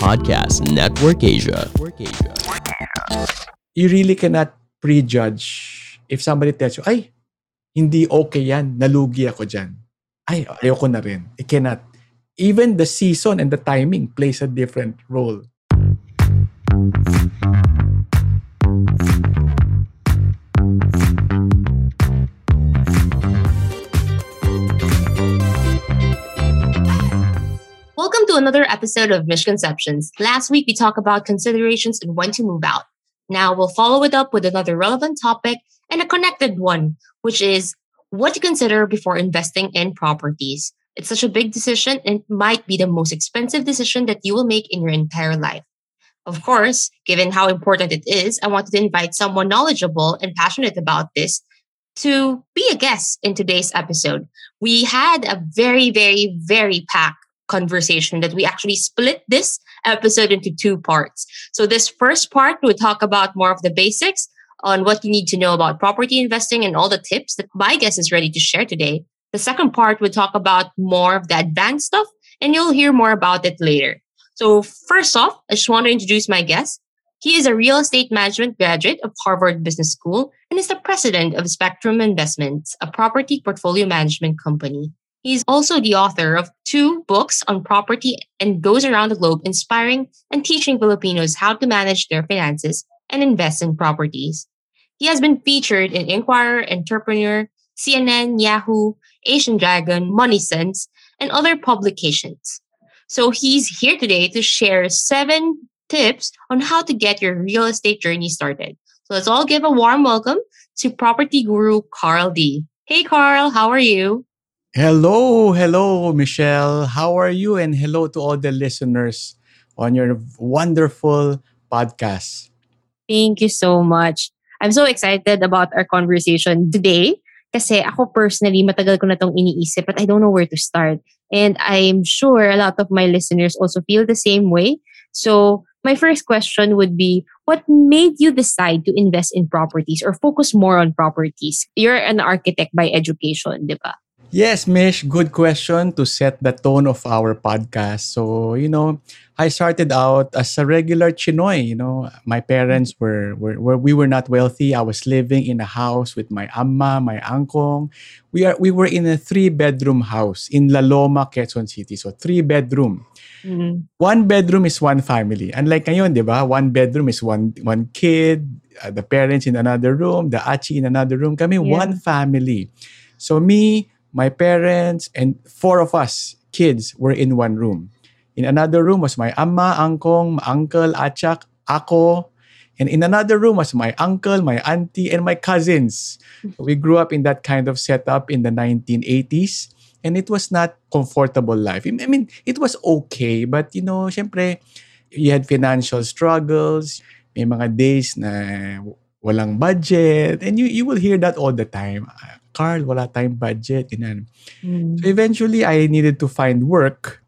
Podcast Network Asia. You really cannot prejudge if somebody tells you, ay, hindi okay yan, nalugi ako dyan. Ay, ayoko na rin. It cannot. Even the season and the timing plays a different role. Welcome to another episode of Misconceptions. Last week, we talked about considerations and when to move out. Now, we'll follow it up with another relevant topic and a connected one, which is what to consider before investing in properties. It's such a big decision and it might be the most expensive decision that you will make in your entire life. Of course, given how important it is, I wanted to invite someone knowledgeable and passionate about this to be a guest in today's episode. We had a very, very, very packed conversation that we actually split this episode into two parts. So this first part, we'll talk about more of the basics on what you need to know about property investing and all the tips that my guest is ready to share today. The second part, we'll talk about more of the advanced stuff, and you'll hear more about it later. So first off, I just want to introduce my guest. He is a real estate management graduate of Harvard Business School and is the president of Spectrum Investments, a property portfolio management company. He is also the author of two books on property and goes around the globe inspiring and teaching Filipinos how to manage their finances and invest in properties. He has been featured in Inquirer, Entrepreneur, CNN, Yahoo, Asian Dragon, MoneySense, and other publications. So he's here today to share 7 tips on how to get your real estate journey started. So let's all give a warm welcome to property guru Carl D. Hey, Carl, how are you? Hello, Michelle. How are you? And hello to all the listeners on your wonderful podcast. Thank you so much. I'm so excited about our conversation today. Kasi ako personally, matagal ko na itong iniisip but I don't know where to start. And I'm sure a lot of my listeners also feel the same way. So my first question would be, what made you decide to invest in properties or focus more on properties? You're an architect by education, di ba? Yes, Mish. Good question to set the tone of our podcast. So, I started out as a regular Chinoy. My parents were not wealthy. I was living in a house with my amma, my angkong. We were in a 3-bedroom house in La Loma, Quezon City. So, 3-bedroom. Mm-hmm. 1 bedroom is 1 family. Unlike ngayon, di ba? 1 bedroom is one kid, the parents in another room, the achi in another room. Kami, one family. So, me, my parents, and 4 of us, kids, were in one room. In another room was my amma, angkong, my uncle, atsak, ako. And in another room was my uncle, my auntie, and my cousins. We grew up in that kind of setup in the 1980s. And it was not comfortable life. I mean, it was okay. But, syempre, you had financial struggles. May mga days na walang budget. And you will hear that all the time. Carl, wala tayong budget. So eventually, I needed to find work.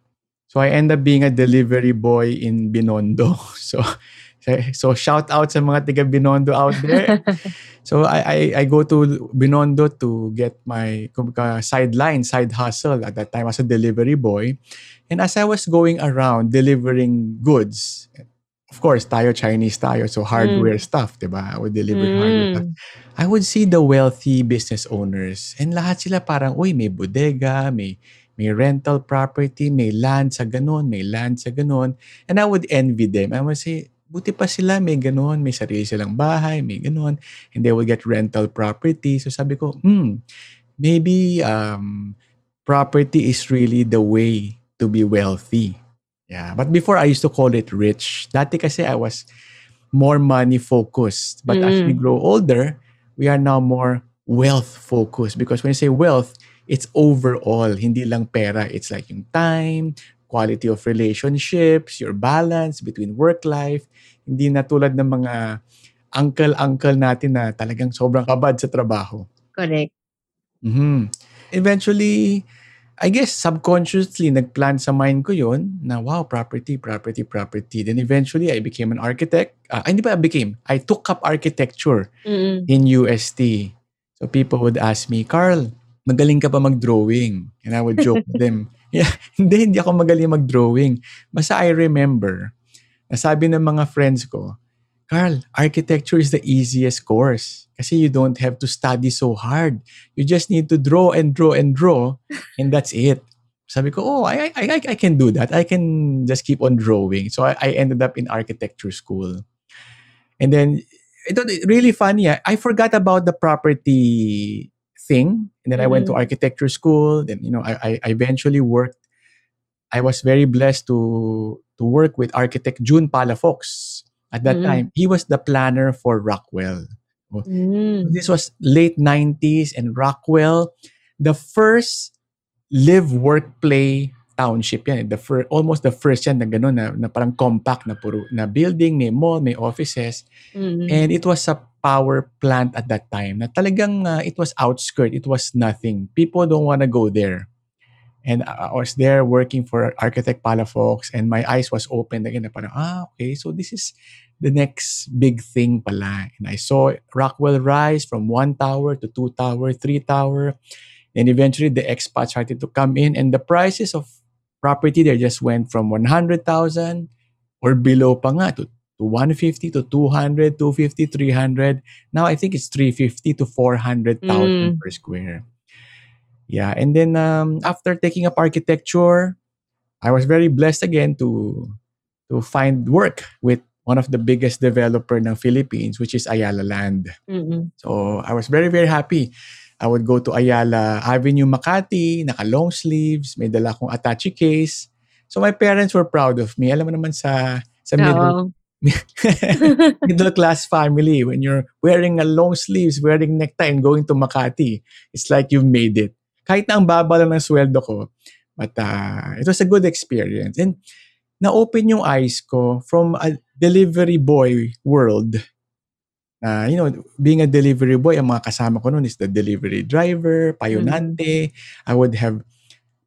So I ended up being a delivery boy in Binondo. So shout out sa mga tiga Binondo out there. So I go to Binondo to get my side hustle at that time as a delivery boy. And as I was going around delivering goods, of course, Chinese tayo, so hardware stuff, diba? I would deliver hardware stuff. I would see the wealthy business owners and lahat sila parang, uy, may bodega, may rental property, may land sa ganun. And I would envy them. I would say, buti pa sila, may ganun, may sarili silang bahay, may ganun. And they would get rental property. So sabi ko, maybe property is really the way to be wealthy. Yeah, but before I used to call it rich. Dati kasi I was more money focused. But as we grow older, we are now more wealth focused. Because when you say wealth, it's overall. Hindi lang pera. It's like yung time, quality of relationships, your balance between work life. Hindi na tulad ng mga uncle natin na talagang sobrang kabad sa trabaho. Correct. Mm-hmm. Eventually, I guess subconsciously nagplan sa mind ko yun na wow, property. Then eventually I became an architect. I took up architecture in UST. So people would ask me, Carl, magaling ka pa mag-drawing? And I would joke with them, Yeah, hindi ako magaling mag-drawing. Basta I remember, nasabi ng mga friends ko, Carl, architecture is the easiest course kasi you don't have to study so hard. You just need to draw and draw and draw and that's it. Sabi ko, oh, I can do that. I can just keep on drawing. So I ended up in architecture school. And then, it really funny. I forgot about the property thing. And then I went to architecture school. Then, you know, I eventually worked. I was very blessed to work with architect June Palafox. At that time, he was the planner for Rockwell. This was late 90s, and Rockwell, the first live, work, play township yan. Almost the first yan na gano'n, na parang compact na puro na building, may mall, may offices. And it was a power plant at that time na talagang it was outskirt. It was nothing. People don't want to go there. And I was there working for architect Palafox, and my eyes was open again. Parang, okay, so this is the next big thing pala. And I saw Rockwell rise from 1 tower to 2 tower, 3 tower. And eventually, the expats started to come in. And the prices of property there just went from 100,000 or below pa nga to 150 to 200, 250, 300. Now, I think it's 350 to 400,000 per square. Yeah, and then after taking up architecture, I was very blessed again to find work with one of the biggest developer ng Philippines, which is Ayala Land. So I was very, very happy. I would go to Ayala Avenue, Makati, naka long sleeves, may dala akong attache case. So my parents were proud of me. Alam mo naman sa middle class family, when you're wearing a long sleeves, wearing necktie and going to Makati, it's like you've made it. Kahit na ang baba lang ng sweldo ko, but it was a good experience. And na-open yung eyes ko from a delivery boy world. You know, being a delivery boy, ang mga kasama ko noon is the delivery driver, payonante. I would have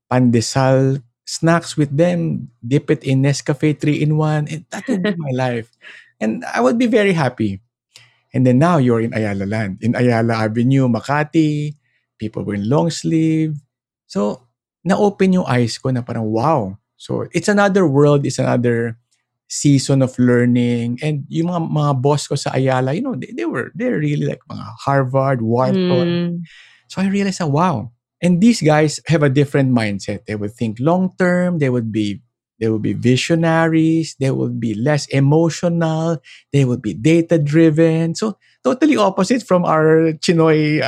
pandesal snacks with them, dip it in Nescafe 3-in-1, and that would be my life. And I would be very happy. And then now you're in Ayala Land, in Ayala Avenue, Makati. People were in long sleeve. So, na-open yung eyes ko na parang, wow. So, it's another world, it's another season of learning. And yung mga boss ko sa Ayala, you know, they're really like mga Harvard, Wharton. So I realized, wow. And these guys have a different mindset. They would think long term. They would be visionaries. They would be less emotional. They would be data driven. So totally opposite from our Chinoy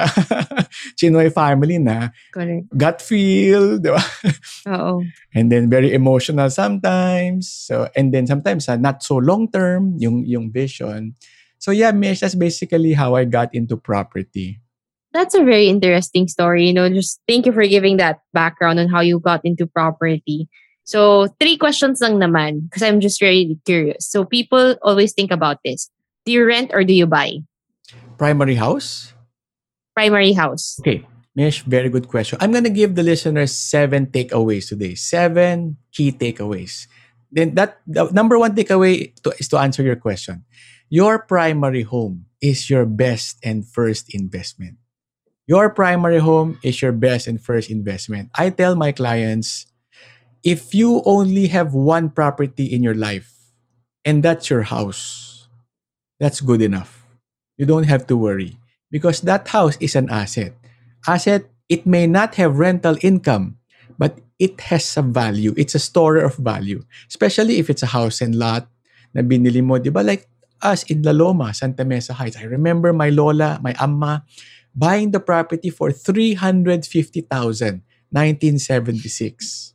Chinoy family na. Correct. Gut feel, di ba? Uh-oh. And then very emotional sometimes. So and then sometimes not so long term yung vision. So yeah, Mish, that's basically how I got into property. That's a very interesting story. You know, just thank you for giving that background on how you got into property. So, 3 questions lang naman because I'm just very curious. So, people always think about this. Do you rent or do you buy? Primary house? Primary house. Okay. Mish, very good question. I'm going to give the listeners 7 takeaways today. 7 key takeaways. Then the number 1 takeaway is to answer your question. Your primary home is your best and first investment. Your primary home is your best and first investment. I tell my clients, if you only have 1 property in your life, and that's your house, that's good enough. You don't have to worry because that house is an asset. Asset, it may not have rental income, but it has some value. It's a store of value, especially if it's a house and lot na binili mo, di ba? Like us in La Loma, Santa Mesa Heights. I remember my lola, my amma, buying the property for 350,000, 1976.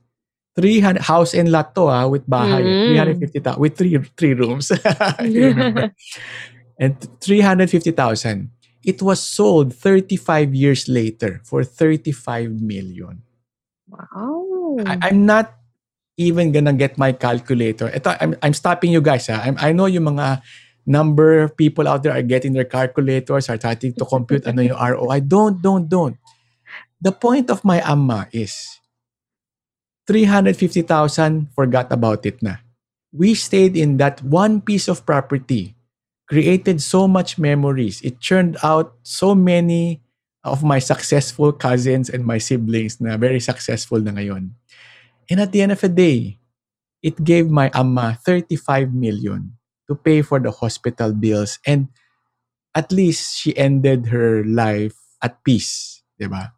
300 house and lot to with bahay, 350,000 with three rooms. I remember. And 350,000. It was sold 35 years later for 35 million. Wow. I'm not even gonna get my calculator. Ito, I'm stopping you guys. I know yung mga number of people out there are getting their calculators, are starting to compute ano yung ROI. Don't. The point of my amma is 350,000, forgot about it na. We stayed in that one piece of property, created so much memories. It churned out so many of my successful cousins and my siblings na very successful na ngayon. And at the end of the day, it gave my ama 35 million to pay for the hospital bills. And at least she ended her life at peace, diba?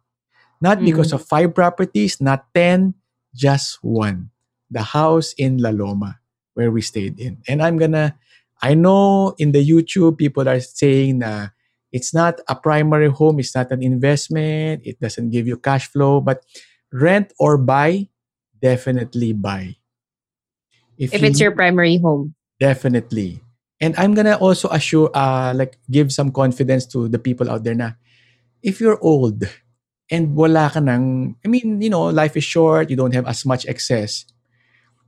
Not because of 5 properties, not 10, just 1. The house in La Loma where we stayed in. And I know in the YouTube, people are saying that it's not a primary home, it's not an investment, it doesn't give you cash flow, but rent or buy, definitely buy. If it's your primary home. Definitely. And I'm going to also assure, give some confidence to the people out there na, if you're old and wala ka nang, life is short, you don't have as much excess,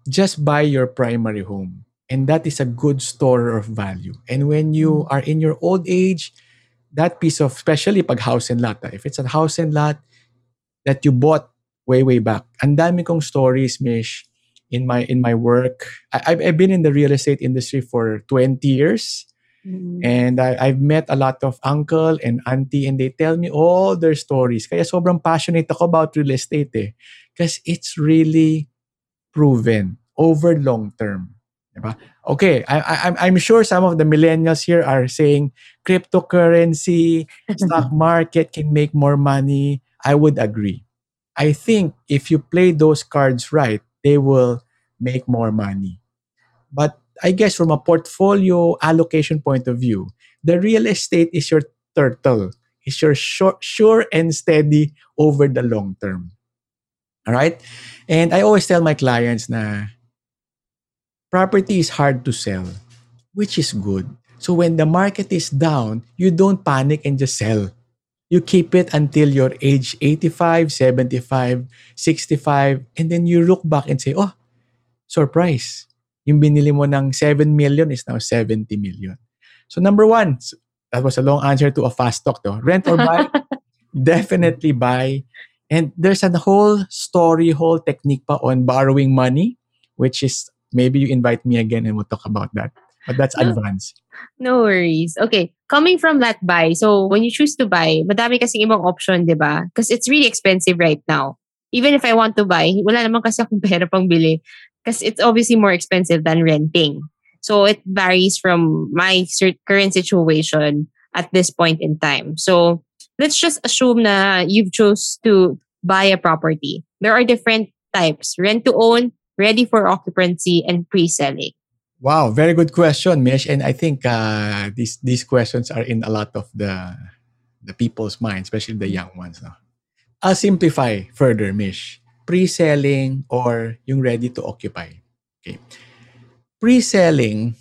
just buy your primary home. And that is a good store of value. And when you are in your old age, that piece of, especially pag house and lot, if it's a house and lot that you bought way back. Ang dami kong stories, Mish, in my work. I've been in the real estate industry for 20 years. Mm-hmm. And I've met a lot of uncle and auntie, and they tell me all their stories. Kaya sobrang passionate ako about real estate because it's really proven over long term. Diba? Okay, I'm sure some of the millennials here are saying cryptocurrency, stock market can make more money. I would agree. I think if you play those cards right, they will make more money. But I guess from a portfolio allocation point of view, the real estate is your turtle. It's your sure and steady over the long term. All right? And I always tell my clients na property is hard to sell, which is good. So when the market is down, you don't panic and just sell. You keep it until your age 85, 75, 65, and then you look back and say, oh, surprise. Yung binili mo ng 7 million is now 70 million. So number one, that was a long answer to a fast talk though. Rent or buy? Definitely buy. And there's a whole story, whole technique pa on borrowing money, which is maybe you invite me again and we'll talk about that. But that's advanced. No worries. Okay. Coming from that buy, so when you choose to buy, madami kasing ibang option, di ba? Because it's really expensive right now. Even if I want to buy, wala naman kasi akong pera pang bili. Because it's obviously more expensive than renting. So it varies from my current situation at this point in time. So let's just assume na you've chose to buy a property. There are different types. Rent to own, ready for occupancy, and pre-selling. Wow, very good question, Mish. And I think these questions are in a lot of the people's minds, especially the young ones. No? I'll simplify further, Mish. Pre-selling or yung ready to occupy. Okay. Pre-selling,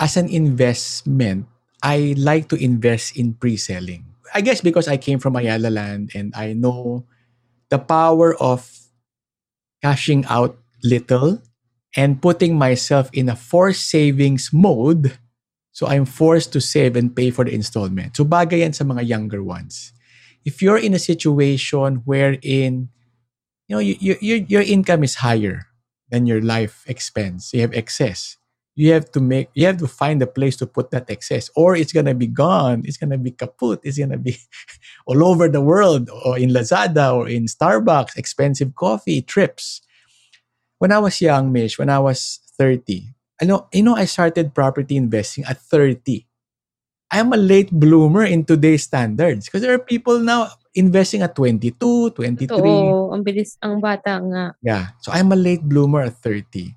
as an investment, I like to invest in pre-selling. I guess because I came from Ayala Land and I know the power of cashing out little and putting myself in a forced savings mode, so I'm forced to save and pay for the installment. So bagay yan sa mga younger ones. If you're in a situation wherein your income is higher than your life expense, you have excess, you have to find a place to put that excess, or it's gonna be gone, it's gonna be kaput, it's gonna be all over the world, or in Lazada, or in Starbucks, expensive coffee, trips. When I was young, Mish, when I was 30, I started property investing at 30. I'm a late bloomer in today's standards because there are people now investing at 22, 23. Totoo, ang bilis, ang bata nga. Yeah, so I'm a late bloomer at 30.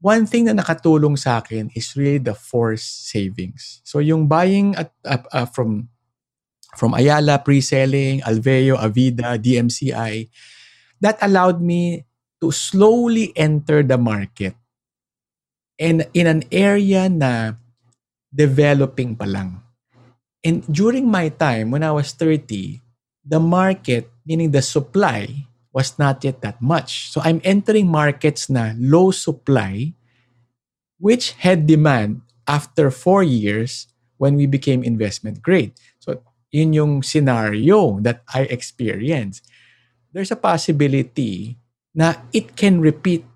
One thing na nakatulong sa akin is really the forced savings. So yung buying from Ayala, pre-selling, Alveo, Avida, DMCI, that allowed me to slowly enter the market and in an area na developing pa lang. And during my time, when I was 30, the market, meaning the supply, was not yet that much. So I'm entering markets na low supply, which had demand after 4 years when we became investment grade. So yun yung scenario that I experienced. There's a possibility na it can repeat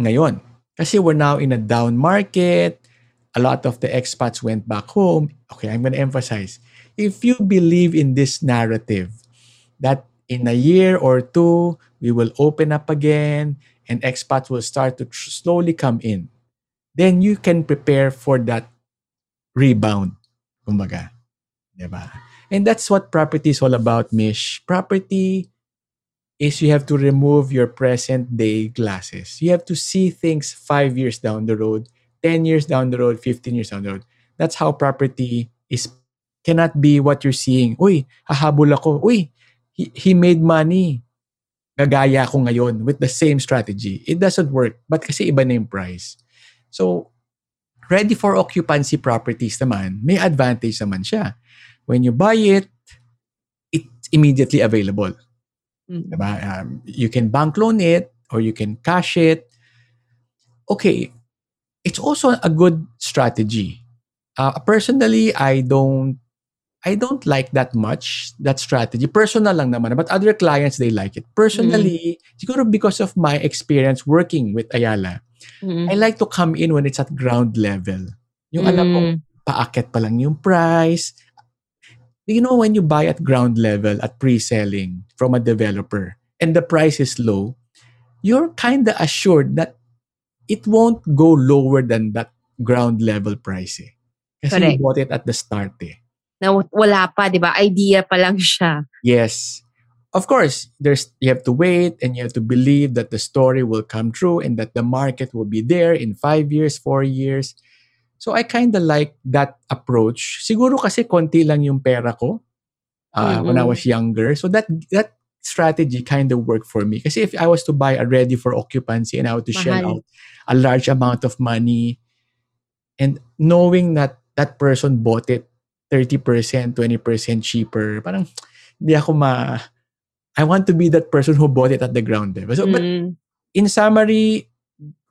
ngayon. Kasi we're now in a down market. A lot of the expats went back home. Okay, I'm going to emphasize. If you believe in this narrative that in a year or two, we will open up again and expats will start to slowly come in. Then you can prepare for that rebound. Kumbaga. Diba? And that's what property is all about, Mish. Property is you have to remove your present day glasses. You have to see things 5 years down the road, 10 years down the road, 15 years down the road. That's how property is. Cannot be what you're seeing. Uy, hahabol ako. Uy, he made money. Gagaya ako ngayon with the same strategy. It doesn't work. But kasi iba na yung price. So, ready for occupancy properties naman, may advantage naman siya. When you buy it, it's immediately available. Diba? You can bank loan it or you can cash it. Okay, it's also a good strategy. Personally, I don't like that much, that strategy. Personal lang naman, but other clients, they like it. Personally, siguro because of my experience working with Ayala, I like to come in when it's at ground level. Yung alam mo, paakyat pa lang yung price. You know, when you buy at ground level, at pre-selling from a developer, and the price is low, you're kind of assured that it won't go lower than that ground level price. Eh. Kasi correct. You bought it at the start. Eh. Na wala pa, di ba? Idea pa lang siya. Yes. Of course, you have to wait and you have to believe that the story will come true and that the market will be there in 5 years, 4 years. So, I kind of like that approach. Siguro kasi konti lang yung pera ko when I was younger. So, that strategy kind of worked for me. Kasi if I was to buy a ready for occupancy and I had to shell out a large amount of money and knowing that that person bought it 30%, 20% cheaper, parang hindi ako I want to be that person who bought it at the ground level. So, but in summary,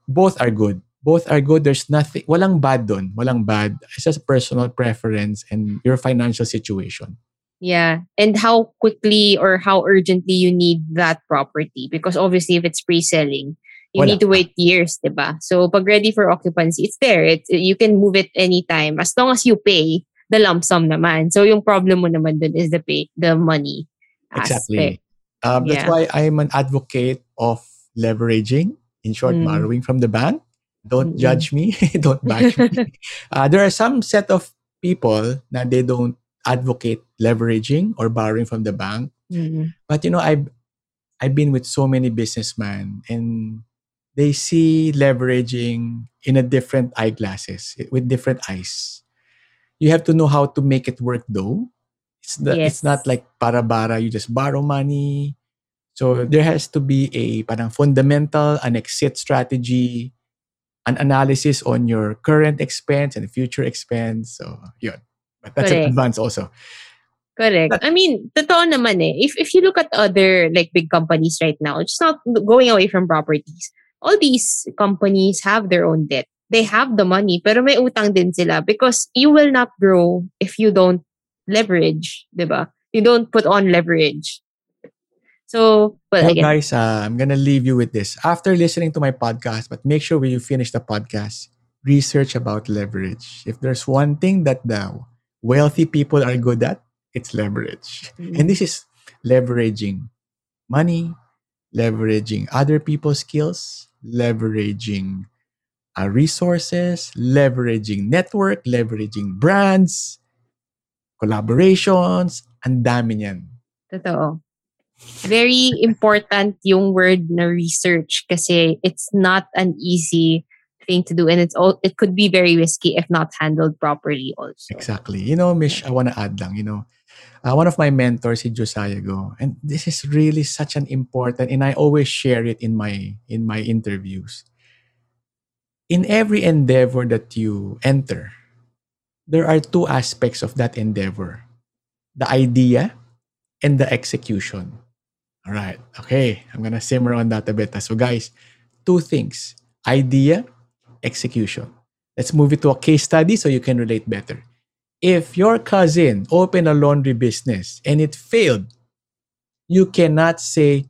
both are good. Both are good. There's nothing, walang bad dun. Walang bad. It's just personal preference and your financial situation. Yeah. And how quickly or how urgently you need that property. Because obviously if it's pre-selling, you need to wait years, diba? So pag ready for occupancy, it's there. You can move it anytime. As long as you pay the lump sum naman. So yung problem mo naman dun is the money aspect. Exactly. That's why I'm an advocate of leveraging. In short, borrowing from the bank. Don't judge me. Don't bash me. There are some set of people that they don't advocate leveraging or borrowing from the bank. But you know, I've been with so many businessmen and they see leveraging in a different eyeglasses, with different eyes. You have to know how to make it work though. It's not like para-bara, you just borrow money. So there has to be a parang fundamental, an exit strategy, an analysis on your current expense and future expense. So, yun. But that's an advance also. Correct. But, I mean, totoo naman eh. If you look at other like big companies right now, it's not going away from properties. All these companies have their own debt. They have the money, pero may utang din sila because you will not grow if you don't leverage, diba? You don't put on leverage. So, guys, I'm going to leave you with this. After listening to my podcast, but make sure when you finish the podcast, research about leverage. If there's one thing that the wealthy people are good at, it's leverage. And this is leveraging money, leveraging other people's skills, leveraging resources, leveraging network, leveraging brands, collaborations, and dami niyan. Totoo. Very important yung word na research kasi it's not an easy thing to do and it could be very risky if not handled properly also. Exactly. You know, Mish, I want to add lang, you know, one of my mentors is Josiah Go, and this is really such an important, and I always share it in my interviews. In every endeavor that you enter, there are two aspects of that endeavor. The idea and the execution. All right. Okay. I'm going to simmer on that a bit. So guys, two things. Idea, execution. Let's move it to a case study so you can relate better. If your cousin opened a laundry business and it failed, you cannot say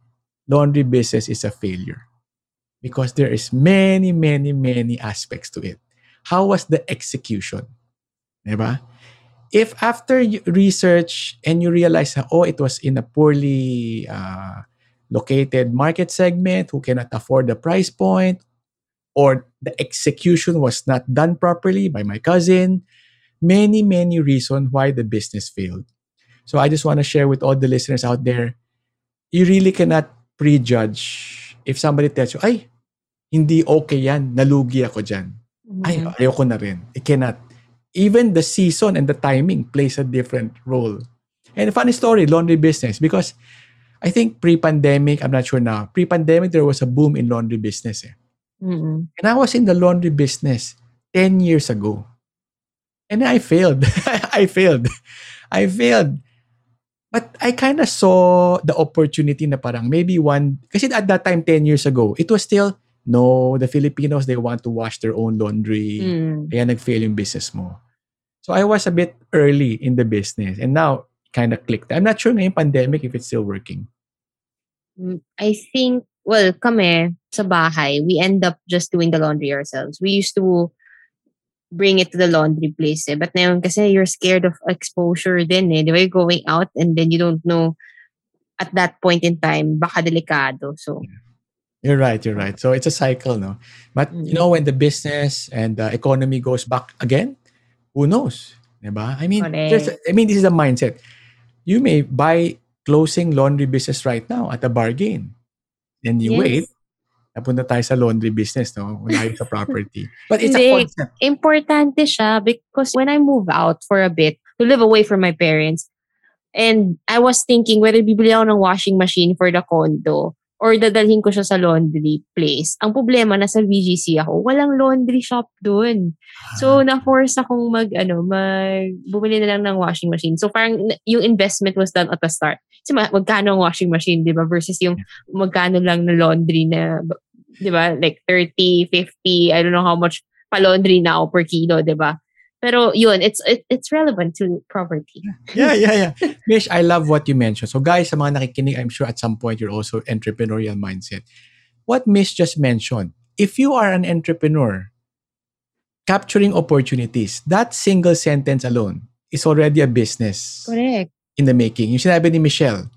laundry business is a failure because there is many, many, many aspects to it. How was the execution? Diba? if after you research and you realize that, oh, it was in a poorly located market segment who cannot afford the price point, or the execution was not done properly by my cousin, many reasons why the business failed. So I just want to share with all the listeners out there, you really cannot prejudge. If somebody tells you, ay, hindi okay yan, nalugi ako dyan. Ay, ayoko na rin. It cannot. Even the season and the timing plays a different role. And a funny story, laundry business, because I think pre-pandemic, I'm not sure now, pre-pandemic there was a boom in laundry business. And I was in the laundry business 10 years ago. And I failed. I failed. But I kind of saw the opportunity na parang maybe one, kasi at that time 10 years ago, it was still, no, the Filipinos, they want to wash their own laundry. Kaya nag-fail yung business mo. So I was a bit early in the business and now kind of clicked. I'm not sure ngayong pandemic if it's still working. I think, well, kami sa bahay, we end up just doing the laundry ourselves. We used to bring it to the laundry place. But now, kasi you're scared of exposure then. Di ba? You're going out and then you don't know at that point in time, baka delikado. So, You're right. So it's a cycle, no? But, you know, when the business and the economy goes back again, who knows? Diba? I mean, this is a mindset. You may buy closing laundry business right now at a bargain. Then you wait. Napunta tayo sa laundry business, no? Wala yung sa property. But it's a concept. Importante siya because when I moved out for a bit to live away from my parents, and I was thinking whether bibili ako ng washing machine for the condo or dadalhin ko siya sa laundry place. Ang problema, nasa BGC ako, walang laundry shop dun. So, na-force akong bumili na lang ng washing machine. So, parang yung investment was done at the start. Kasi magkano ang washing machine, di ba? Versus yung magkano lang na laundry na, di ba? Like 30, 50, I don't know how much pa-laundry na ako per kilo, di ba? Pero yun, it's relevant to property. Yeah. Mish, I love what you mentioned. So guys, sa mga nakikinig, I'm sure at some point you're also entrepreneurial mindset. What Mish just mentioned, if you are an entrepreneur, capturing opportunities, that single sentence alone is already a business. Correct. In the making. Yung sinabi ni Michelle,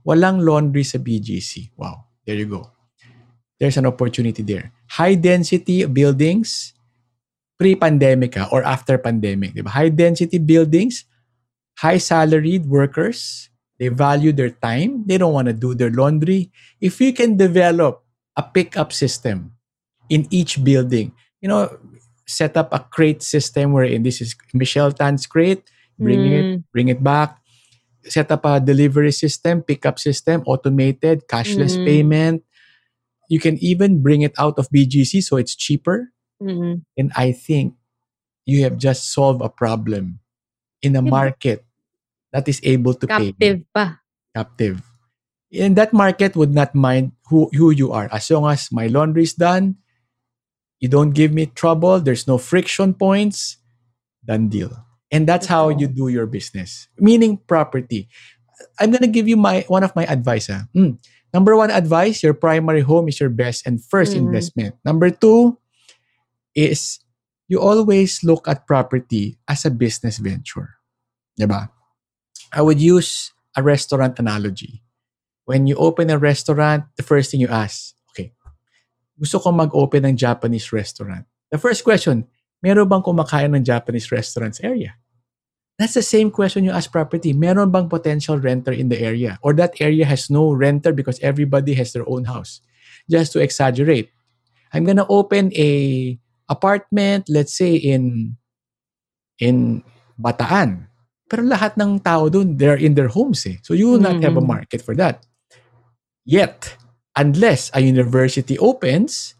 walang laundry sa BGC. Wow, there you go. There's an opportunity there. High density buildings, pre-pandemic or after pandemic. Diba? High-density buildings, high-salaried workers, they value their time. They don't want to do their laundry. If you can develop a pickup system in each building, you know, set up a crate system wherein this is Michelle Tan's crate, bring it back, set up a delivery system, pickup system, automated, cashless payment. You can even bring it out of BGC so it's cheaper. And I think you have just solved a problem in a market that is able to pay. Captive. And that market would not mind who you are. As long as my laundry is done, you don't give me trouble, there's no friction points, done deal. And that's how you do your business. Meaning property. I'm going to give you one of my advice. Number one advice, your primary home is your best and first investment. Number two, is you always look at property as a business venture. Diba? I would use a restaurant analogy. When you open a restaurant, the first thing you ask, okay, gusto ko mag-open ng Japanese restaurant. The first question, meron bang kumakain ng Japanese restaurants area? That's the same question you ask property. Meron bang potential renter in the area? Or that area has no renter because everybody has their own house. Just to exaggerate, I'm gonna open a apartment, let's say in Bataan. Pero lahat ng tao dun, they're in their homes. So you will not have a market for that. Yet, unless a university opens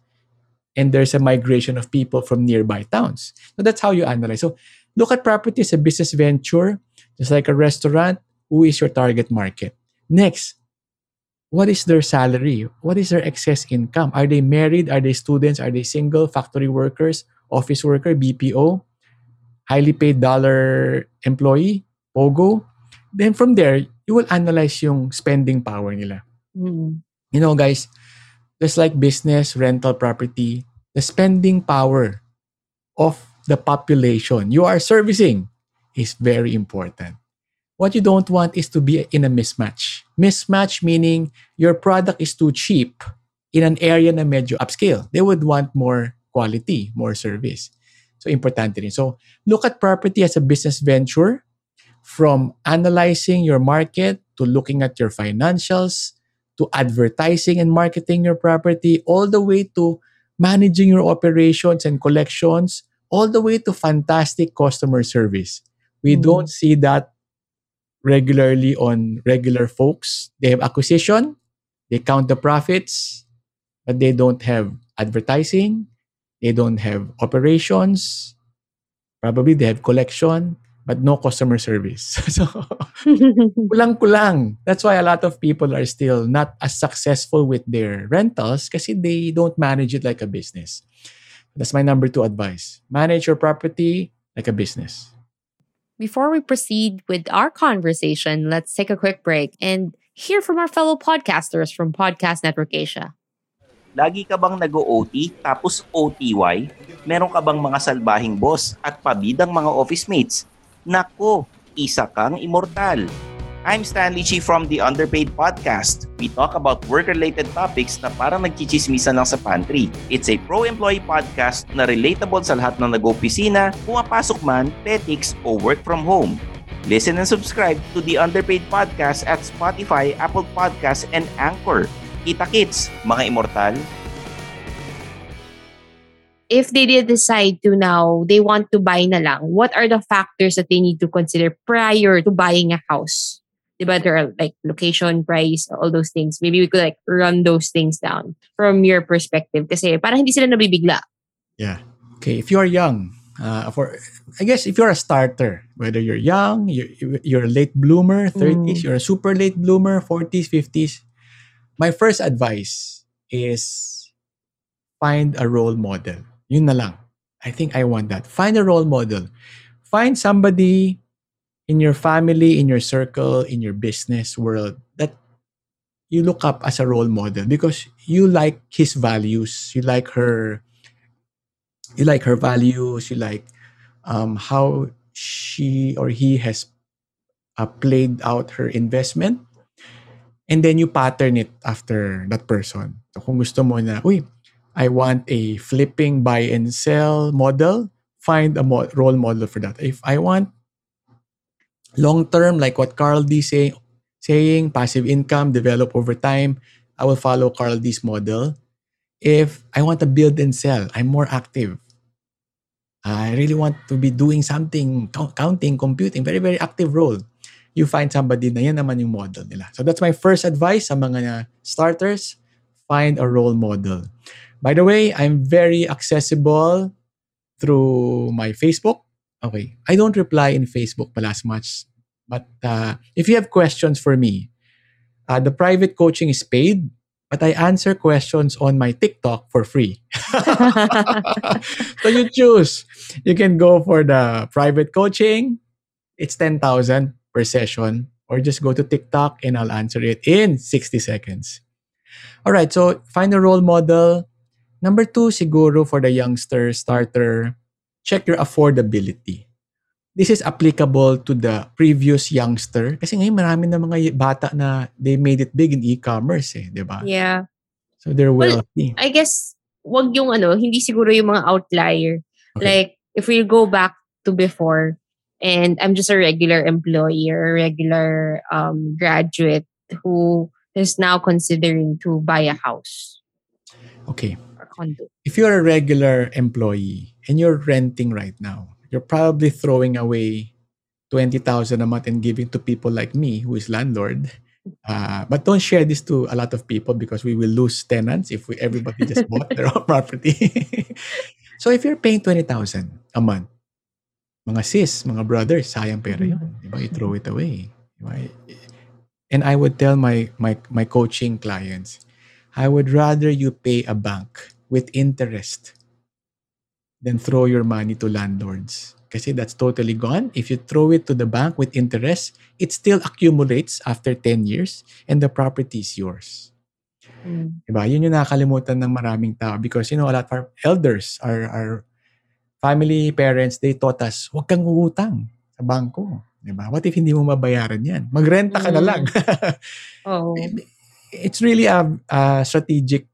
and there's a migration of people from nearby towns. So that's how you analyze. So look at property as a business venture, just like a restaurant. Who is your target market? Next, what is their salary? What is their excess income? Are they married? Are they students? Are they single? Factory workers? Office worker? BPO? Highly paid dollar employee? POGO? Then from there, you will analyze yung spending power nila. You know, guys, just like business, rental property, the spending power of the population you are servicing is very important. What you don't want is to be in a mismatch. Mismatch meaning your product is too cheap in an area na medyo upscale. They would want more quality, more service. So, importante rin. So, look at property as a business venture, from analyzing your market to looking at your financials, to advertising and marketing your property, all the way to managing your operations and collections, all the way to fantastic customer service. We don't see that regularly on regular folks. They have acquisition, they count the profits, but they don't have advertising, they don't have operations, probably they have collection, but no customer service. So, kulang-kulang. That's why a lot of people are still not as successful with their rentals kasi they don't manage it like a business. That's my number 2 advice. Manage your property like a business. Before we proceed with our conversation, let's take a quick break and hear from our fellow podcasters from Podcast Network Asia. Lagi ka bang nag-OT tapos OTY? Meron ka bang mga salbahing boss at pabidang mga office mates? Nako, isa kang immortal. I'm Stanley Chi from The Underpaid Podcast. We talk about work-related topics na parang nagchichismisan lang sa pantry. It's a pro-employee podcast na relatable sa lahat ng nag-opisina, pumapasok man, petics, o work from home. Listen and subscribe to The Underpaid Podcast at Spotify, Apple Podcasts, and Anchor. Kita-kits, mga immortal. If they did decide to now, they want to buy na lang, what are the factors that they need to consider prior to buying a house? Diba, there are like location, price, all those things. Maybe we could like run those things down from your perspective kasi para hindi sila nabibigla. Yeah. Okay, if you're young, if you're a starter, whether you're young, you're a late bloomer, 30s, you're a super late bloomer, 40s, 50s, my first advice is find a role model. Yun na lang. I think I want that. Find a role model. Find somebody in your family, in your circle, in your business world that you look up as a role model because you like his values, you like her values, you like how she or he has played out her investment, and then you pattern it after that person. So kung gusto mo na, uy, I want a flipping buy and sell model, find a role model for that. If I want long-term, like what Carl D saying, passive income, develop over time, I will follow Carl D's model. If I want to build and sell, I'm more active. I really want to be doing something, counting, computing, very, very active role. You find somebody na yan naman yung model nila. So that's my first advice sa mga starters. Find a role model. By the way, I'm very accessible through my Facebook. Okay, I don't reply in Facebook as much. But if you have questions for me, the private coaching is paid, but I answer questions on my TikTok for free. So you choose. You can go for the private coaching. It's 10,000 per session. Or just go to TikTok and I'll answer it in 60 seconds. All right, so find a role model. Number 2, siguro for the youngster, starter, check your affordability. This is applicable to the previous youngster. Kasi ngayon marami na mga bata na they made it big in e-commerce eh, di ba? Yeah. So they're wealthy. Well, I guess, wag yung hindi siguro yung mga outlier. Okay. Like, if we go back to before, and I'm just a regular employee or a regular graduate who is now considering to buy a house. Okay. Or condo. If you're a regular employee and you're renting right now, you're probably throwing away 20,000 a month and giving to people like me, who is landlord. But don't share this to a lot of people because we will lose tenants if everybody just bought their own property. So if you're paying 20,000 a month, mga sis, mga brothers, sayang pera yun. Diba? You throw it away. Diba? And I would tell my coaching clients, I would rather you pay a bank with interest than throw your money to landlords. Kasi that's totally gone. If you throw it to the bank with interest, it still accumulates after 10 years and the property is yours. Mm. Diba? Yun yung nakalimutan ng maraming tao because a lot of our elders, our family, parents, they taught us, huwag kang uutang sa bangko. Diba? What if hindi mo mabayaran yan? Magrenta ka na lang. Oh. It's really a strategic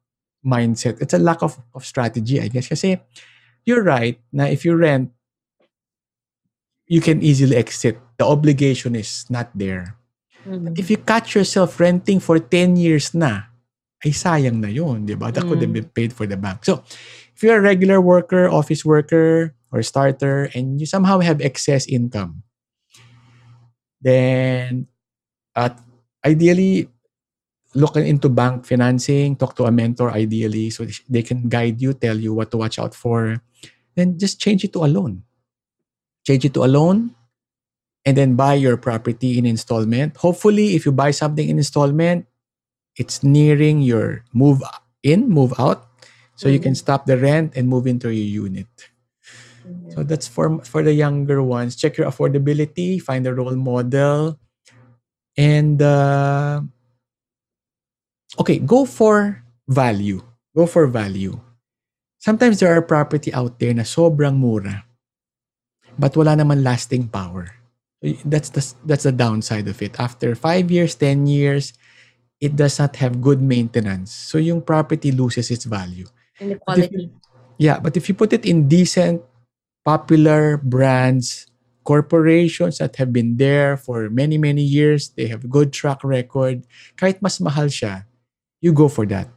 mindset. It's a lack of strategy, I guess. Kasi you're right na if you rent, you can easily exit. The obligation is not there. Mm-hmm. But if you catch yourself renting for 10 years na, ay sayang na yun, di ba? That could have been paid for the bank. So, if you're a regular worker, office worker, or starter, and you somehow have excess income, then ideally, look into bank financing, talk to a mentor ideally so they can guide you, tell you what to watch out for. Then just change it to a loan. Change it to a loan and then buy your property in installment. Hopefully, if you buy something in installment, it's nearing your move in, move out. So you can stop the rent and move into your unit. So that's for the younger ones. Check your affordability, find a role model, and go for value. Go for value. Sometimes there are property out there na sobrang mura, but wala naman lasting power. That's the downside of it. After 5 years, 10 years, it does not have good maintenance. So yung property loses its value. And the quality. But if you put it in decent, popular brands, corporations that have been there for many, many years, they have a good track record. Kahit mas mahal siya, you go for that.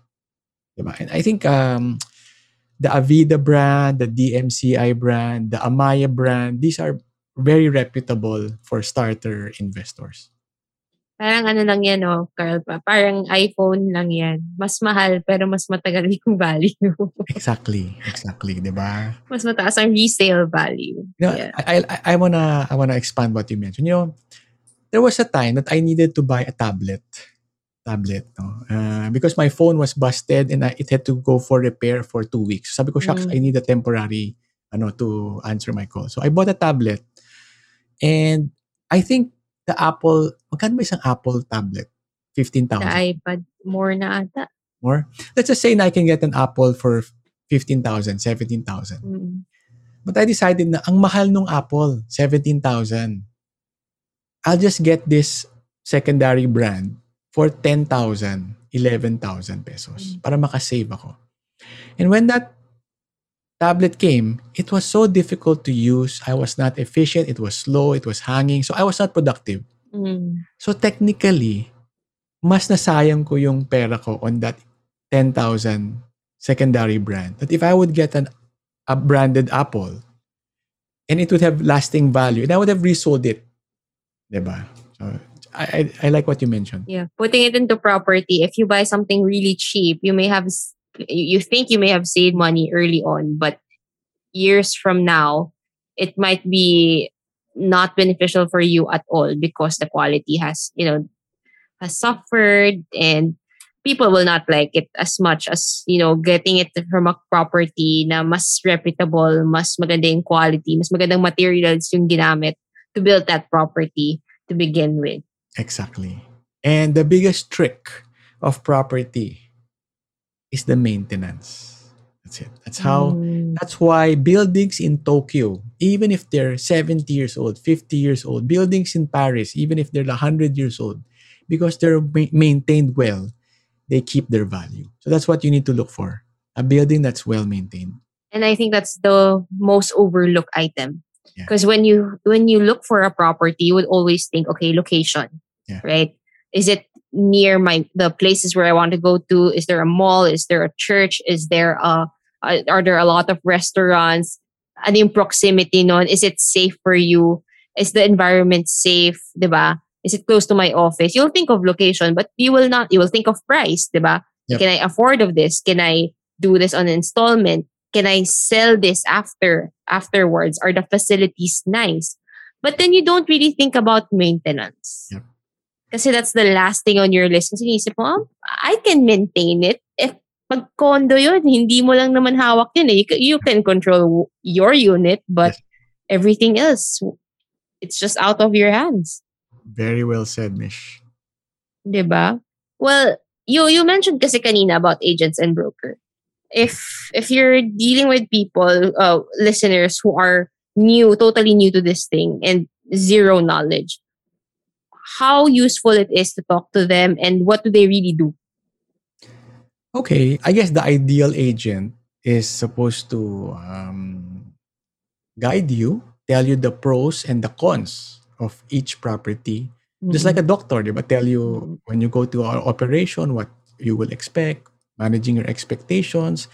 Diba? And I think the Avida brand, the DMCI brand, the Amaya brand, these are very reputable for starter investors. Parang ano lang yan, Carl, parang iPhone lang yan. Mas mahal, pero mas matagal yung value. Exactly, di ba? Mas mataas ang resale value. You know, yeah. I wanna expand what you mentioned. You know, there was a time that I needed to buy a tablet, no? Because my phone was busted and it had to go for repair for 2 weeks. Sabi ko, shucks, I need a temporary, to answer my call. So I bought a tablet, and I think the Apple, magkano ba isang Apple tablet? 15,000. The iPad, more na ata. More? Let's just say na I can get an Apple for 15,000, 17,000. Mm. But I decided na ang mahal nung Apple, 17,000. I'll just get this secondary brand for 10,000, 11,000 pesos para makasave ako. And when that tablet came, it was so difficult to use. I was not efficient. It was slow. It was hanging. So I was not productive. Mm. So technically, mas nasayang ko yung pera ko on that 10,000 secondary brand. That if I would get a branded Apple, and it would have lasting value, and I would have resold it. Diba? So I like what you mentioned. Yeah. Putting it into property, if you buy something really cheap, you think you may have saved money early on, but years from now, it might be not beneficial for you at all because the quality has suffered, and people will not like it as much as, getting it from a property na mas reputable, mas magandang quality, mas magandang materials yung ginamit to build that property to begin with. Exactly. And the biggest trick of property is the maintenance. That's it. That's why buildings in Tokyo, even if they're 70 years old, 50 years old, buildings in Paris, even if they're 100 years old, because they're maintained well, they keep their value. So that's what you need to look for. A building that's well maintained. And I think that's the most overlooked item. Because when you look for a property, you would always think, okay, location, right? Is it near the places where I want to go to? Is there a mall? Is there a church? Is there are there a lot of restaurants? Ano yung proximity nun? Is it safe for you? Is the environment safe? Diba? Is it close to my office? You'll think of location, but you will think of price, diba? Yep. Can I afford of this? Can I do this on installment? Can I sell this afterwards? Are the facilities nice? But then you don't really think about maintenance. Yep. Kasi that's the last thing on your list. Kasi inisip mo, I can maintain it. If mag-condo yun, hindi mo lang naman hawak yun. You can control your unit, but everything else, it's just out of your hands. Very well said, Mish. Diba? Well, you mentioned kasi kanina about agents and broker. If you're dealing with people, listeners who are totally new to this thing, and zero knowledge, how useful it is to talk to them and what do they really do? Okay, I guess the ideal agent is supposed to guide you, tell you the pros and the cons of each property. Mm-hmm. Just like a doctor, they will tell you when you go to an operation, what you will expect, managing your expectations,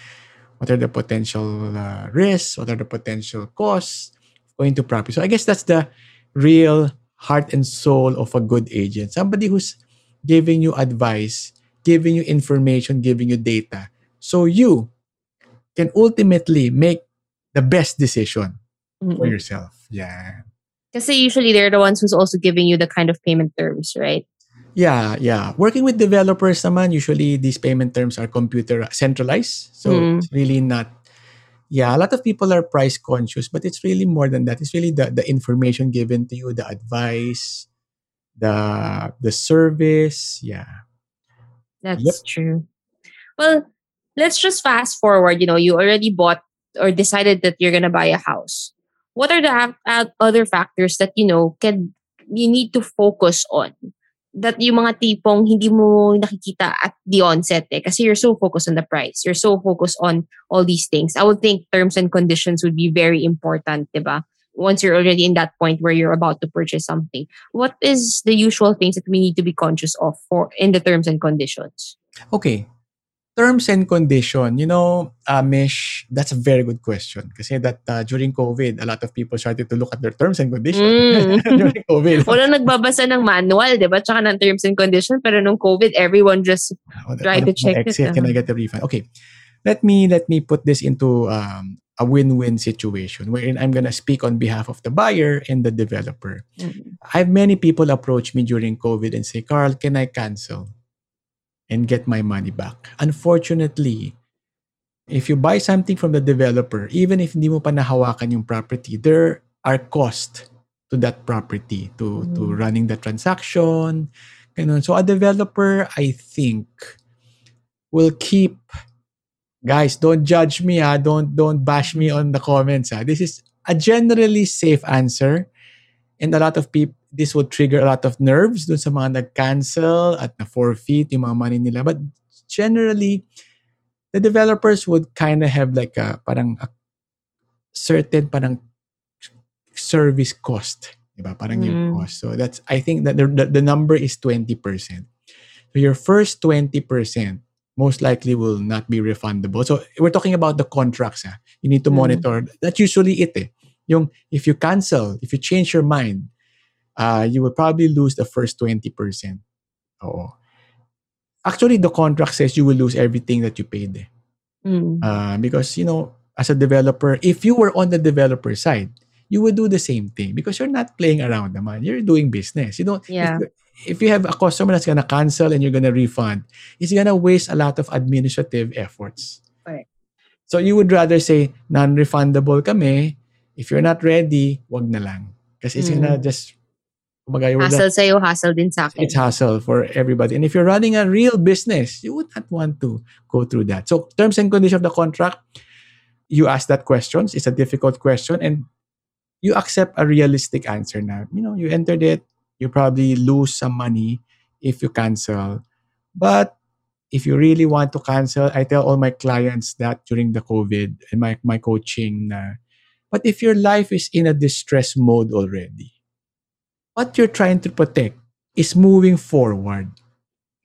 what are the potential risks, what are the potential costs going to property. So I guess that's the real heart and soul of a good agent. Somebody who's giving you advice, giving you information, giving you data. So you can ultimately make the best decision for yourself. Yeah. Kasi usually they're the ones who's also giving you the kind of payment terms, right? Yeah, yeah. Working with developers naman, usually these payment terms are computer centralized. So it's really not, yeah, a lot of people are price conscious, but it's really more than that. It's really the information given to you, the advice, the service. Yeah. That's true. Well, let's just fast forward. You know, you already bought or decided that you're going to buy a house. What are the other factors that, you know, you need to focus on? That yung mga tipong hindi mo nakikita at the onset eh. Kasi you're so focused on the price. You're so focused on all these things. I would think terms and conditions would be very important, diba? Once you're already in that point where you're about to purchase something. What is the usual things that we need to be conscious of for in the terms and conditions? Okay. Terms and condition. You know, Mish, that's a very good question. Kasi that during COVID, a lot of people started to look at their terms and conditions during COVID. Walang nagbabasa ng manual, diba? Tsaka ng terms and condition. Pero nung COVID, everyone just tried to check it. Can I get a refund? Okay. Let me put this into a win-win situation wherein I'm going to speak on behalf of the buyer and the developer. Mm-hmm. I have many people approach me during COVID and say, Carl, can I cancel and get my money back? Unfortunately, if you buy something from the developer, even if hindi mo pa nahawakan yung property, there are costs to that property, to running the transaction. Ganun. So a developer, I think, will keep... Guys, don't judge me, ha? Don't bash me on the comments, ha? This is a generally safe answer, and a lot of people, this will trigger a lot of nerves dun sa mga nag-cancel at na-forfeit yung mga money nila. But generally, the developers would kind of have like a certain parang service cost, diba? Parang yung cost. So that's, I think that the number is 20%. So your first 20%. Most likely will not be refundable. So we're talking about the contracts. Ha? You need to monitor. That's usually it. Eh. Yung, if you cancel, if you change your mind, you will probably lose the first 20%. Oo. Actually, the contract says you will lose everything that you paid. Eh. Because, you know, as a developer, if you were on the developer side, you would do the same thing because you're not playing around, naman. You're doing business. You don't... Yeah. If you have a customer that's gonna cancel and you're gonna refund, it's gonna waste a lot of administrative efforts. Right. So you would rather say non-refundable kami. If you're not ready, wag na lang. Because it's gonna just hassle sa'yo, hassle din sa akin. It's hassle for everybody. And if you're running a real business, you would not want to go through that. So terms and conditions of the contract, you ask that questions. It's a difficult question, and you accept a realistic answer. Now you know you entered it. You probably lose some money if you cancel. But if you really want to cancel, I tell all my clients that during the COVID and my coaching. But if your life is in a distress mode already, what you're trying to protect is moving forward.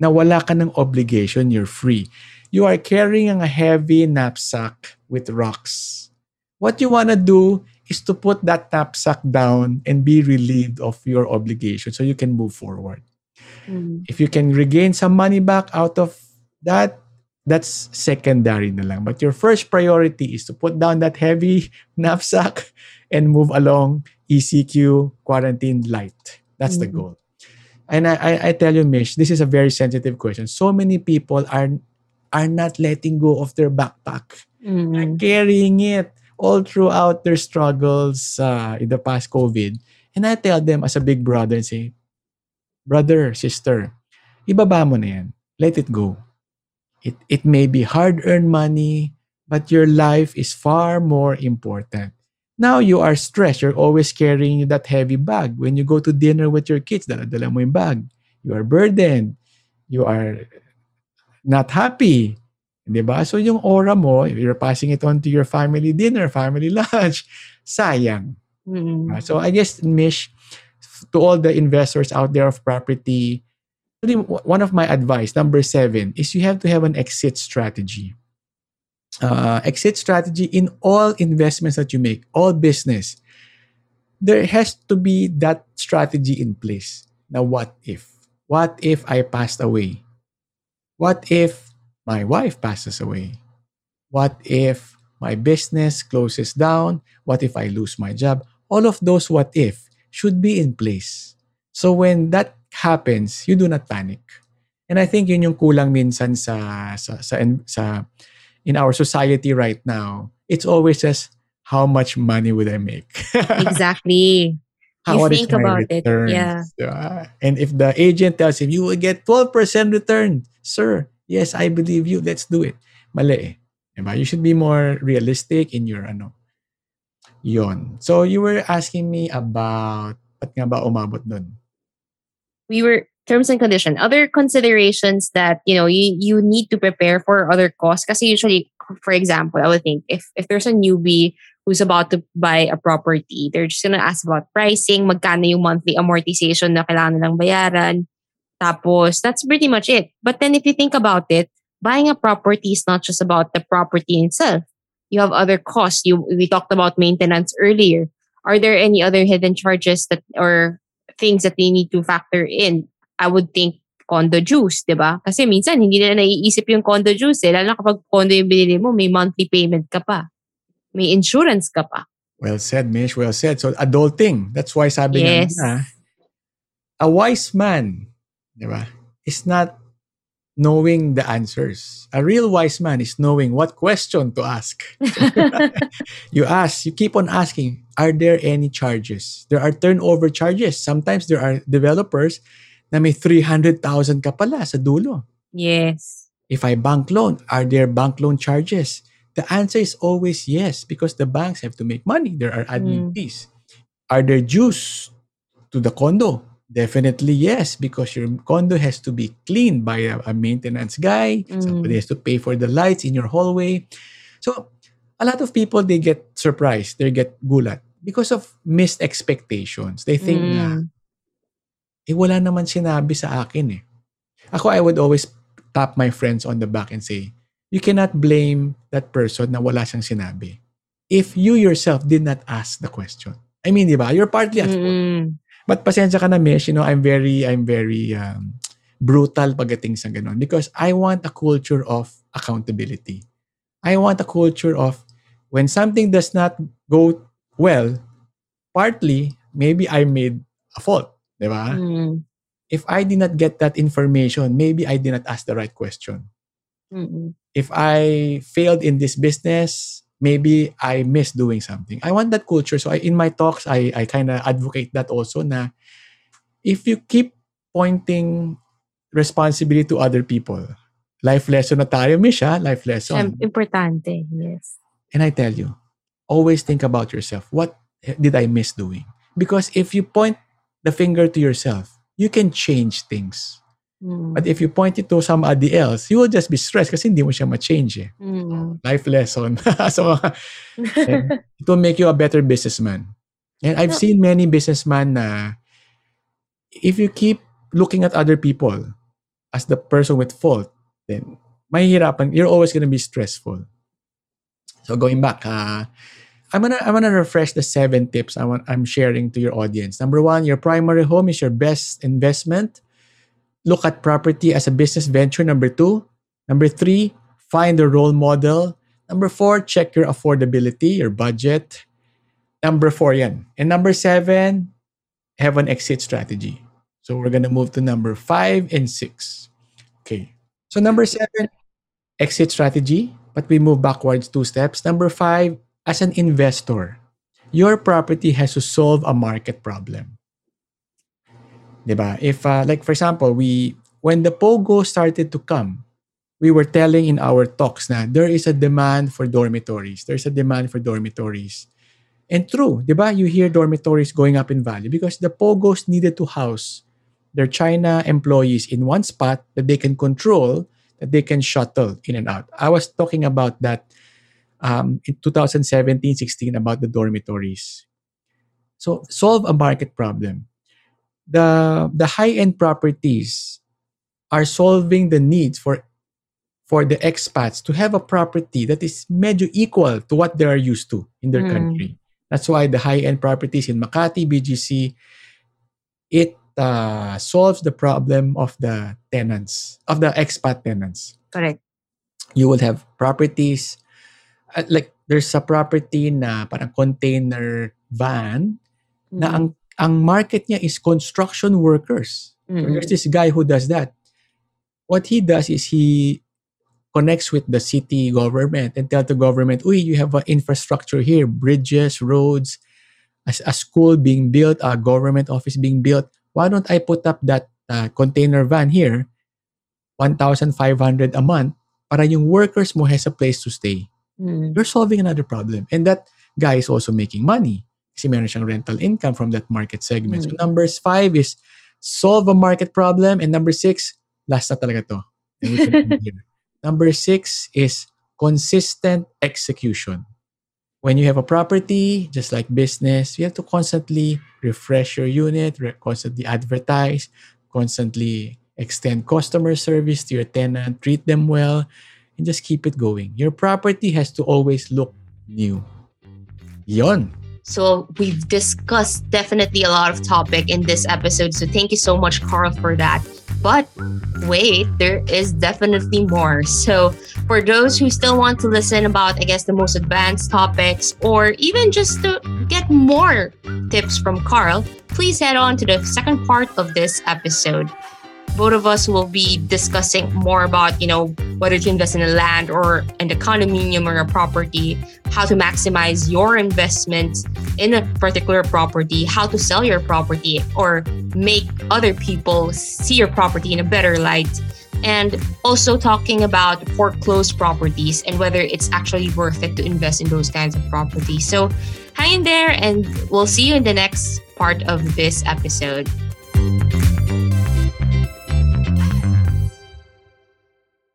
Na wala ka ng obligation, you're free. You are carrying a heavy knapsack with rocks. What you want to do is to put that knapsack down and be relieved of your obligation so you can move forward. If you can regain some money back out of that, that's secondary na lang. But your first priority is to put down that heavy knapsack and move along ECQ, quarantine, light. That's the goal. And I tell you, Mish, this is a very sensitive question. So many people are not letting go of their backpack. They're carrying it all throughout their struggles in the past COVID. And I tell them as a big brother and say, brother, sister, ibaba mo na yan. Let it go. It may be hard-earned money, but your life is far more important. Now you are stressed. You're always carrying that heavy bag. When you go to dinner with your kids, dala-dala mo yung bag. You are burdened. You are not happy. Diba? So yung aura mo, you're passing it on to your family dinner, family lunch. Sayang. Mm-hmm. So I guess, Mish, to all the investors out there of property, one of my advice, number 7, is you have to have an exit strategy. Exit strategy in all investments that you make, all business. There has to be that strategy in place. Now, what if? What if I passed away? What if my wife passes away? What if my business closes down? What if I lose my job? All of those what if should be in place. So when that happens, you do not panic. And I think yun yung kulang minsan sa in our society right now. It's always just, how much money would I make? Exactly. You think about returns? It. Yeah. And if the agent tells him, you will get 12% return. Sir, yes, I believe you. Let's do it. Mali eh. Diba? You should be more realistic in your ano. Yon. So you were asking me about, pat nga ba umabot dun? We were, terms and conditions. Other considerations that, you need to prepare for, other costs. Kasi usually, for example, I would think if there's a newbie who's about to buy a property, they're just gonna ask about pricing, magkano yung monthly amortization na kailangan nilang bayaran. Tapos, that's pretty much it. But then if you think about it, buying a property is not just about the property itself. You have other costs. We talked about maintenance earlier. Are there any other hidden charges that or things that they need to factor in? I would think condo dues, diba? Kasi minsan hindi na naiisip yung condo dues eh. Lalo na kapag condo yung binili mo, may monthly payment ka pa. May insurance ka pa. Well said, Mish. Well said. So adulting. That's why sabi nga, a wise man, diba, is not knowing the answers. A real wise man is knowing what question to ask. You keep on asking, are there any charges? There are turnover charges. Sometimes there are developers na may 300,000 ka pala sa dulo. Yes. If I bank loan, are there bank loan charges? The answer is always yes, because the banks have to make money. There are admin fees. Are there dues to the condo? Definitely yes, because your condo has to be cleaned by a maintenance guy. Somebody has to pay for the lights in your hallway. So a lot of people, they get surprised. They get gulat because of missed expectations. They think wala naman sinabi sa akin eh. Ako, I would always tap my friends on the back and say, you cannot blame that person na wala siyang sinabi if you yourself did not ask the question. I mean, diba? You're partly at fault. But pasensya ka na, Mish, I'm very brutal pagdating sa ganun, because I want a culture of accountability. I want a culture of, when something does not go well, partly, maybe I made a fault. Diba? If I did not get that information, maybe I did not ask the right question. If I failed in this business, maybe I miss doing something. I want that culture. So in my talks, I kind of advocate that also, na if you keep pointing responsibility to other people, life lesson na tayo, Misha, life lesson. Importante, yes. And I tell you, always think about yourself. What did I miss doing? Because if you point the finger to yourself, you can change things. But if you point it to somebody else, you will just be stressed kasi hindi mo siya ma-change eh. Life lesson. So, it will make you a better businessman. And I've seen many businessmen na if you keep looking at other people as the person with fault, then mahihirapan. You're always going to be stressful. So going back, I'm gonna refresh the 7 tips I'm sharing to your audience. Number 1, your primary home is your best investment. Look at property as a business venture. Number 2. Number 3, find a role model. Number 4, check your affordability, your budget. Number 4 yan. And number 7, have an exit strategy. So we're gonna move to number 5 and 6. Okay. So number 7, exit strategy. But we move backwards 2 steps. Number 5, as an investor, your property has to solve a market problem. Diba? If like for example, when the POGO started to come, we were telling in our talks na there is a demand for dormitories. And true, di ba? You hear dormitories going up in value because the POGOs needed to house their China employees in one spot that they can control, that they can shuttle in and out. I was talking about that in 2017-16 about the dormitories. So solve a market problem. The high-end properties are solving the needs for the expats to have a property that is medyo equal to what they are used to in their country. That's why the high-end properties in Makati, BGC, it solves the problem of the tenants, of the expat tenants. Correct. You will have properties, like there's a property na parang container van na ang market niya is construction workers. So there's this guy who does that. What he does is he connects with the city government and tell the government, uy, you have an infrastructure here, bridges, roads, a school being built, a government office being built. Why don't I put up that container van here, 1,500 a month, para yung workers mo has a place to stay. You're solving another problem. And that guy is also making money kasi meron siyang rental income from that market segment. So numbers 5 is solve a market problem. And number 6, last na talaga to. Number 6 is consistent execution. When you have a property, just like business, you have to constantly refresh your unit, constantly advertise, constantly extend customer service to your tenant, treat them well, and just keep it going. Your property has to always look new. Yon. So we've discussed definitely a lot of topic in this episode. So thank you so much, Carl, for that. But wait, there is definitely more. So for those who still want to listen about, I guess, the most advanced topics or even just to get more tips from Carl, please head on to the second part of this episode. Both of us will be discussing more about, you know, whether to invest in a land or in a condominium or a property, how to maximize your investments in a particular property, how to sell your property or make other people see your property in a better light, and also talking about foreclosed properties and whether it's actually worth it to invest in those kinds of properties. So hang in there and we'll see you in the next part of this episode.